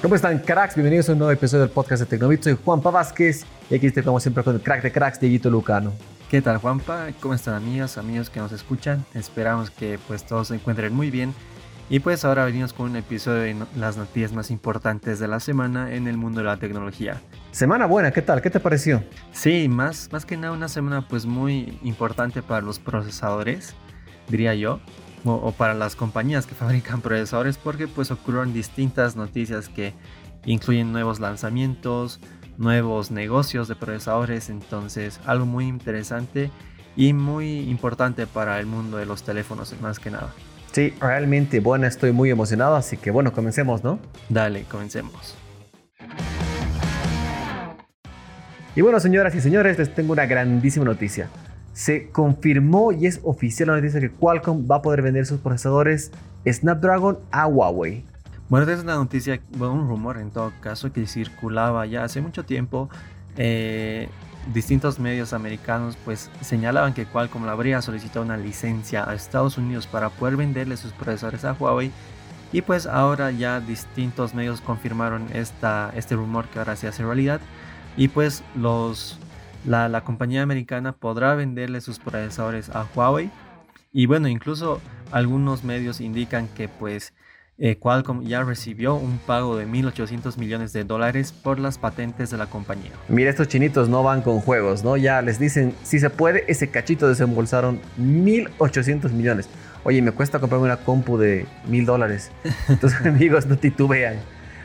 ¿Cómo están, cracks? Bienvenidos a un nuevo episodio del podcast de Tecnovit. Soy Juanpa Vázquez y aquí estoy como siempre con el crack de cracks, Dieguito Lucano. ¿Qué tal, Juanpa? ¿Cómo están, amigos que nos escuchan? Esperamos que pues todos se encuentren muy bien. Y pues ahora venimos con un episodio de las noticias más importantes de la semana en el mundo de la tecnología. Semana buena, ¿qué tal? ¿Qué te pareció? Sí, más que nada una semana pues muy importante para los procesadores, diría yo, o para las compañías que fabrican procesadores, porque pues ocurrieron distintas noticias que incluyen nuevos lanzamientos, nuevos negocios de procesadores, entonces algo muy interesante y muy importante para el mundo de los teléfonos más que nada. Sí, realmente buena, estoy muy emocionado, así que bueno, comencemos, ¿no? Dale, comencemos. Y bueno, señoras y señores, les tengo una grandísima noticia. Se confirmó y es oficial la noticia que Qualcomm va a poder vender sus procesadores Snapdragon a Huawei. Bueno, esta es una noticia, bueno, un rumor en todo caso que circulaba ya hace mucho tiempo. Distintos medios americanos pues señalaban que Qualcomm le habría solicitado una licencia a Estados Unidos para poder venderle sus procesadores a Huawei, y pues ahora ya distintos medios confirmaron este rumor que ahora se hace realidad, y pues la compañía americana podrá venderle sus procesadores a Huawei. Y bueno, incluso algunos medios indican que pues Qualcomm ya recibió un pago de $1,800 millones por las patentes de la compañía. Mira, estos chinitos no van con juegos, ¿no? Ya les dicen, si se puede, ese cachito desembolsaron $1,800 millones. Oye, me cuesta comprarme una compu de $1,000. Entonces, amigos, no titubean.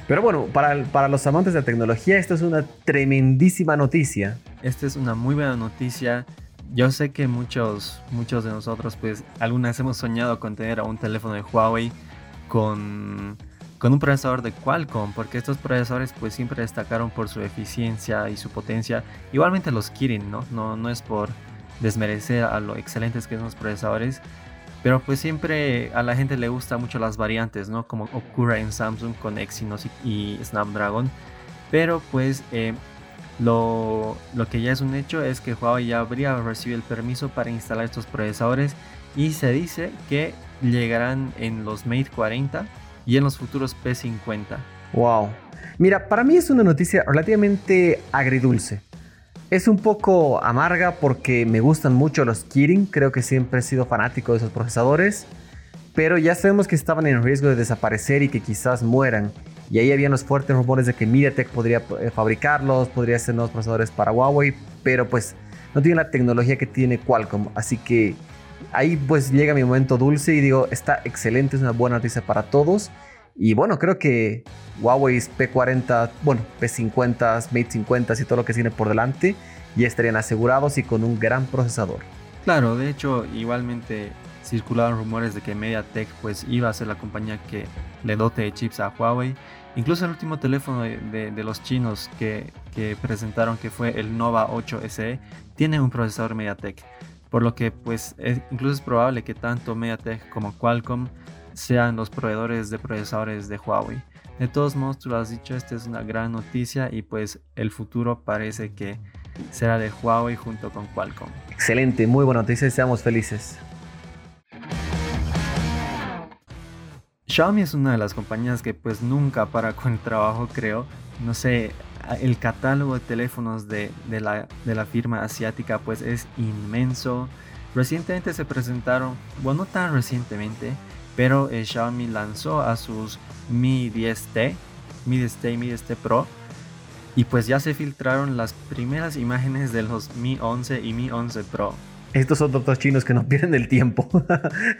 Pero bueno, para los amantes de la tecnología, esto es una tremendísima noticia. Esta es una muy buena noticia. Yo sé que muchos de nosotros, pues, algunas hemos soñado con tener un teléfono de Huawei con un procesador de Qualcomm, porque estos procesadores pues siempre destacaron por su eficiencia y su potencia. Igualmente los Kirin, no es por desmerecer a lo excelentes que son los procesadores, pero pues siempre a la gente le gustan mucho las variantes, ¿no? Como ocurre en Samsung con Exynos y Snapdragon. Pero pues lo que ya es un hecho es que Huawei ya habría recibido el permiso para instalar estos procesadores, y se dice que llegarán en los Mate 40 y en los futuros P50. Wow. Mira, para mí es una noticia relativamente agridulce. Es un poco amarga porque me gustan mucho los Kirin, creo que siempre he sido fanático de esos procesadores, pero ya sabemos que estaban en riesgo de desaparecer y que quizás mueran. Y ahí habían los fuertes rumores de que MediaTek podría fabricarlos, podría hacer nuevos procesadores para Huawei, pero pues no tienen la tecnología que tiene Qualcomm, así que ahí pues llega mi momento dulce y digo, está excelente, es una buena noticia para todos. Y bueno, creo que Huawei P40, bueno, P50, Mate 50 y todo lo que tiene por delante ya estarían asegurados y con un gran procesador. Claro, de hecho, igualmente circulaban rumores de que MediaTek pues iba a ser la compañía que le dote de chips a Huawei. Incluso el último teléfono de los chinos que presentaron, que fue el Nova 8 SE, tiene un procesador MediaTek. Por lo que pues incluso es probable que tanto MediaTek como Qualcomm sean los proveedores de procesadores de Huawei. De todos modos, tú lo has dicho, esta es una gran noticia y pues el futuro parece que será de Huawei junto con Qualcomm. Excelente, muy buena noticia y seamos felices. Xiaomi es una de las compañías que pues nunca para con el trabajo, creo. No sé, el catálogo de teléfonos de la firma asiática pues es inmenso. Recientemente se presentaron, bueno, no tan recientemente, pero Xiaomi lanzó a sus Mi 10T y Mi 10T Pro, y pues ya se filtraron las primeras imágenes de los Mi 11 y Mi 11 Pro. Estos son dos chinos que no pierden el tiempo.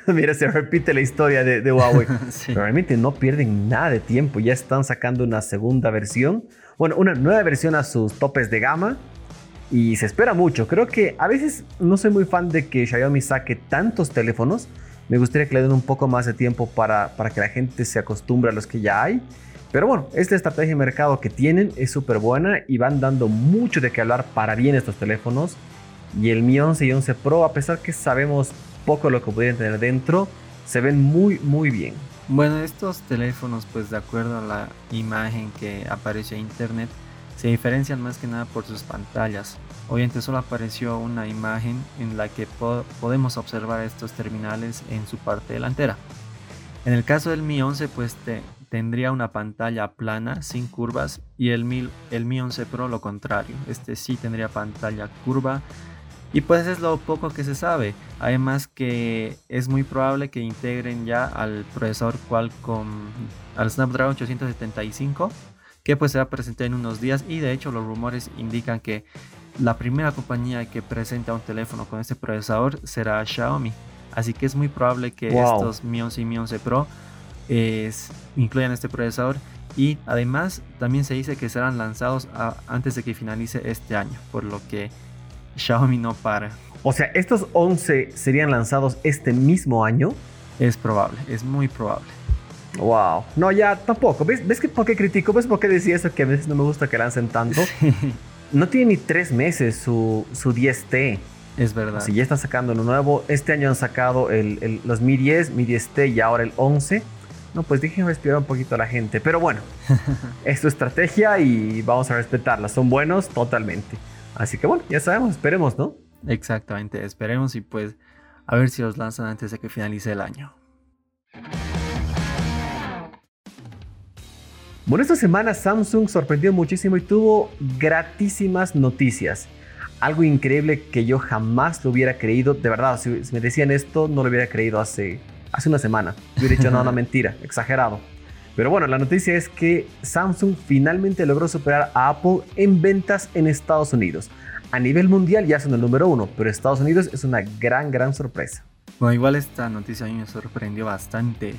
Mira, se repite la historia de Huawei. Sí. Realmente no pierden nada de tiempo. Ya están sacando una segunda versión. Bueno, una nueva versión a sus topes de gama. Y se espera mucho. Creo que a veces no soy muy fan de que Xiaomi saque tantos teléfonos. Me gustaría que le den un poco más de tiempo para que la gente se acostumbre a los que ya hay. Pero bueno, esta estrategia de mercado que tienen es súper buena. Y van dando mucho de qué hablar para bien estos teléfonos. Y el Mi 11 y 11 Pro, a pesar que sabemos poco lo que podrían tener dentro, se ven muy muy bien. Bueno, estos teléfonos pues de acuerdo a la imagen que aparece en internet se diferencian más que nada por sus pantallas. Obviamente solo apareció una imagen en la que podemos observar estos terminales en su parte delantera. En el caso del Mi 11 pues tendría una pantalla plana, sin curvas, y el Mi 11 Pro lo contrario, este sí tendría pantalla curva. Y pues es lo poco que se sabe, además que es muy probable que integren ya al procesador Qualcomm, al Snapdragon 875, que pues se va a presentar en unos días, y de hecho los rumores indican que la primera compañía que presenta un teléfono con este procesador será Xiaomi, así que es muy probable que estos Mi 11 y Mi 11 Pro incluyan este procesador. Y además también se dice que serán lanzados antes de que finalice este año, por lo que Xiaomi no para. O sea, ¿estos 11 serían lanzados este mismo año? Es probable, es muy probable. Wow. No, ya tampoco. ¿Ves que por qué critico? ¿Ves por qué decía eso? Que a veces no me gusta que lancen tanto. Sí. No tiene ni 3 meses su 10T. Es verdad. Si ya están sacando uno nuevo. Este año han sacado los Mi 10, Mi 10T y ahora el 11. No, pues déjenme respirar un poquito a la gente. Pero bueno, es su estrategia y vamos a respetarla. Son buenos totalmente. Así que bueno, ya sabemos, esperemos, ¿no? Exactamente, esperemos y pues a ver si los lanzan antes de que finalice el año. Bueno, esta semana Samsung sorprendió muchísimo y tuvo gratísimas noticias. Algo increíble que yo jamás lo hubiera creído, de verdad, si me decían esto no lo hubiera creído hace una semana. Hubiera dicho, no, mentira, exagerado. Pero bueno, la noticia es que Samsung finalmente logró superar a Apple en ventas en Estados Unidos. A nivel mundial ya son el número 1, pero Estados Unidos es una gran, gran sorpresa. Bueno, igual esta noticia a mí me sorprendió bastante.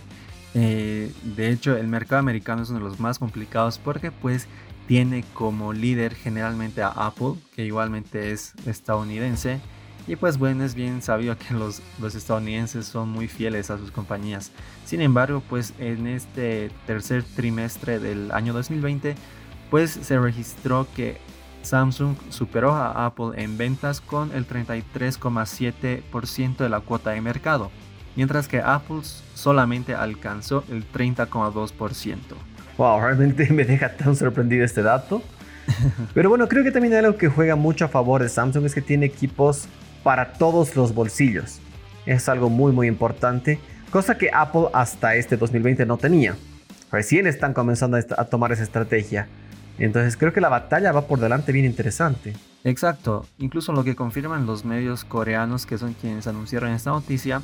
De hecho, el mercado americano es uno de los más complicados porque pues tiene como líder generalmente a Apple, que igualmente es estadounidense. Y pues bueno, es bien sabido que los estadounidenses son muy fieles a sus compañías. Sin embargo, pues en este tercer trimestre del año 2020, pues se registró que Samsung superó a Apple en ventas con el 33,7% de la cuota de mercado, mientras que Apple solamente alcanzó el 30,2%. Wow, realmente me deja tan sorprendido este dato. Pero bueno, creo que también algo que juega mucho a favor de Samsung es que tiene equipos para todos los bolsillos. Es algo muy muy importante, cosa que Apple hasta este 2020 no tenía. Recién están comenzando a tomar esa estrategia. Entonces creo que la batalla va por delante bien interesante. Exacto, incluso lo que confirman los medios coreanos, que son quienes anunciaron esta noticia,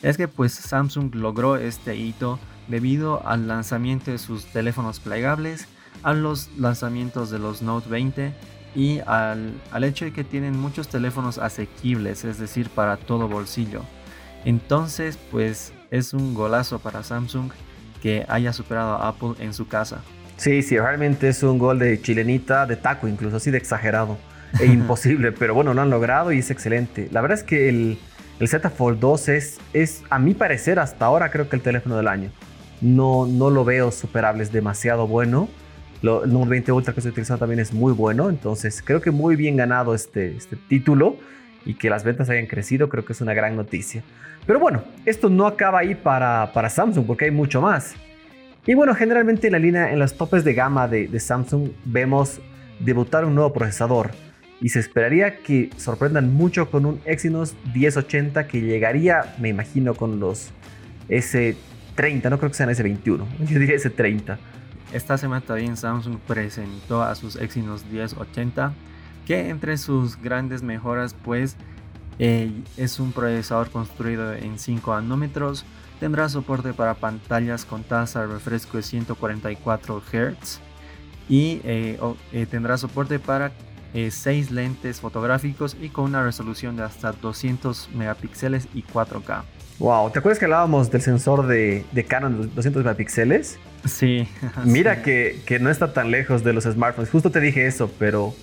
es que pues Samsung logró este hito debido al lanzamiento de sus teléfonos plegables, a los lanzamientos de los Note 20 y al hecho de que tienen muchos teléfonos asequibles, es decir, para todo bolsillo. Entonces, pues es un golazo para Samsung que haya superado a Apple en su casa. Sí, realmente es un gol de chilenita, de taco incluso, así de exagerado e imposible, pero bueno, lo han logrado y es excelente. La verdad es que el Z Fold 2 es, a mi parecer, hasta ahora creo que el teléfono del año. No lo veo superable, es demasiado bueno. El Note 20 Ultra que estoy utilizando también es muy bueno, entonces creo que muy bien ganado este título y que las ventas hayan crecido, creo que es una gran noticia. Pero bueno, esto no acaba ahí para Samsung porque hay mucho más. Y bueno, generalmente en los topes de gama de Samsung vemos debutar un nuevo procesador y se esperaría que sorprendan mucho con un Exynos 1080 que llegaría, me imagino, con los S30, no creo que sean S21, yo diría S30. Esta semana también Samsung presentó a sus Exynos 1080, que entre sus grandes mejoras pues es un procesador construido en 5 nanómetros, tendrá soporte para pantallas con tasa de refresco de 144 Hz y tendrá soporte para 6 lentes fotográficos y con una resolución de hasta 200 megapíxeles y 4K. Wow, ¿te acuerdas que hablábamos del sensor de Canon de 200 megapíxeles? Sí. Mira sí. Que no está tan lejos de los smartphones. Justo te dije eso, pero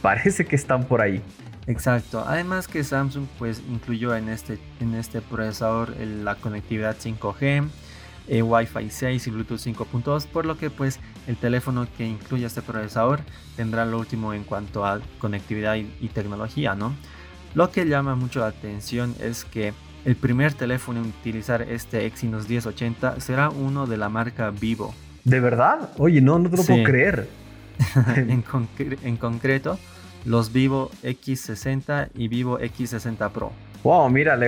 parece que están por ahí. Exacto. Además que Samsung pues incluyó en este procesador la conectividad 5G, Wi-Fi 6 y Bluetooth 5.2, por lo que pues el teléfono que incluya este procesador tendrá lo último en cuanto a conectividad y tecnología, ¿no? Lo que llama mucho la atención es que el primer teléfono en utilizar este Exynos 1080 será uno de la marca Vivo. ¿De verdad? Oye, no te lo puedo creer. En concreto, los Vivo X60 y Vivo X60 Pro. Wow, mira,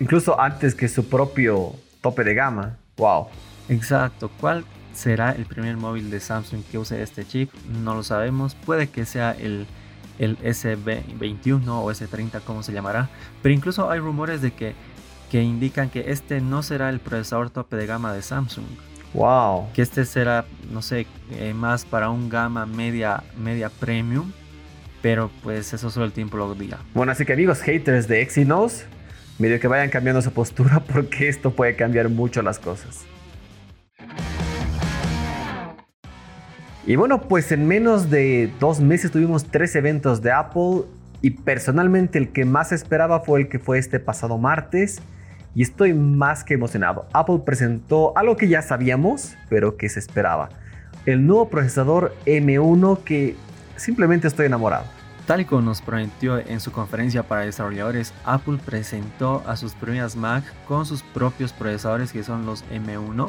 incluso antes que su propio tope de gama. Wow. Exacto, ¿cuál ¿Será el primer móvil de Samsung que use este chip? No lo sabemos, puede que sea el S21 o S30, como se llamará, pero incluso hay rumores de que indican que este no será el procesador tope de gama de Samsung. Wow. Que este será, no sé, más para un gama media premium, pero pues eso solo el tiempo lo dirá. Bueno, así que amigos haters de Exynos, miren que vayan cambiando su postura porque esto puede cambiar mucho las cosas. Y bueno, pues en menos de 2 meses tuvimos 3 eventos de Apple y personalmente el que más esperaba fue el que fue este pasado martes y estoy más que emocionado. Apple presentó algo que ya sabíamos, pero que se esperaba. El nuevo procesador M1 que simplemente estoy enamorado. Tal y como nos prometió en su conferencia para desarrolladores, Apple presentó a sus primeras Mac con sus propios procesadores que son los M1.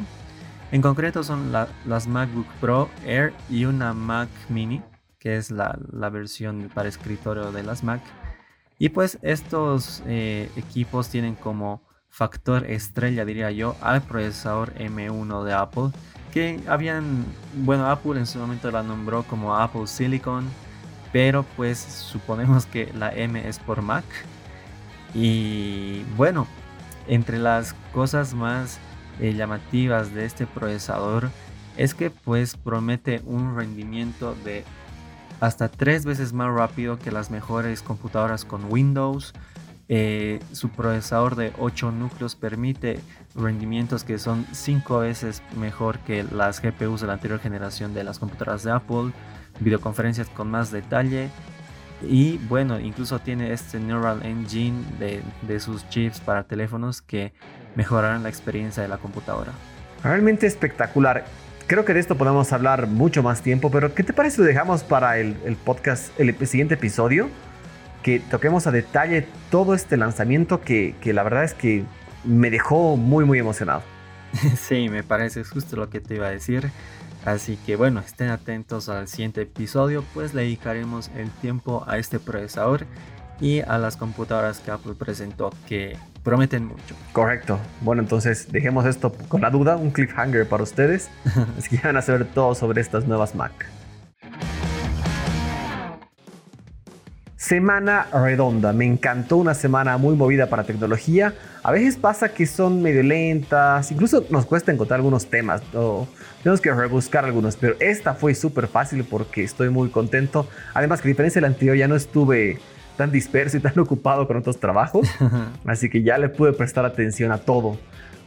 En concreto son las MacBook Pro Air y una Mac Mini, que es la versión para escritorio de las Mac. Y pues estos equipos tienen como factor estrella, diría yo, al procesador M1 de Apple, que Apple en su momento la nombró como Apple Silicon, pero pues suponemos que la M es por Mac. Y bueno, entre las cosas más llamativas de este procesador es que pues promete un rendimiento de hasta 3 veces más rápido que las mejores computadoras con Windows. Su procesador de 8 núcleos permite rendimientos que son 5 veces mejor que las GPUs de la anterior generación de las computadoras de Apple, videoconferencias con más detalle y bueno, incluso tiene este Neural Engine de sus chips para teléfonos que mejorarán la experiencia de la computadora. Realmente espectacular. Creo que de esto podemos hablar mucho más tiempo, pero ¿qué te parece si lo dejamos para el podcast, el siguiente episodio? Que toquemos a detalle todo este lanzamiento que la verdad es que me dejó muy, muy emocionado. Sí, me parece justo lo que te iba a decir. Así que bueno, estén atentos al siguiente episodio, pues le dedicaremos el tiempo a este procesador y a las computadoras que Apple presentó, que prometen mucho. Correcto. Bueno, entonces dejemos esto con la duda, un cliffhanger para ustedes. Así que ya van a saber todo sobre estas nuevas Mac. Semana redonda. Me encantó, una semana muy movida para tecnología. A veces pasa que son medio lentas, incluso nos cuesta encontrar algunos temas, o tenemos que rebuscar algunos, pero esta fue súper fácil porque estoy muy contento. Además, que a diferencia del anterior, ya no estuve tan disperso y tan ocupado con otros trabajos, así que ya le pude prestar atención a todo.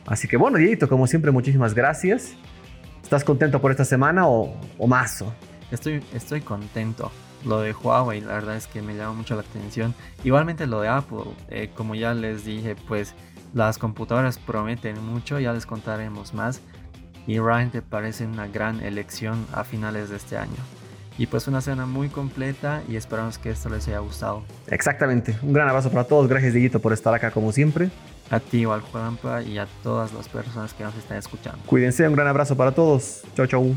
Así que bueno, Dieguito, como siempre, muchísimas gracias. ¿Estás contento por esta semana o más? Estoy contento. Lo de Huawei, la verdad es que me llama mucho la atención. Igualmente lo de Apple, como ya les dije, pues las computadoras prometen mucho, ya les contaremos más. Y realmente parece una gran elección a finales de este año. Y pues una cena muy completa y esperamos que esto les haya gustado. Exactamente. Un gran abrazo para todos. Gracias, Dieguito, por estar acá como siempre. A ti, al Juanpa, y a todas las personas que nos están escuchando. Cuídense. Un gran abrazo para todos. Chau, chau.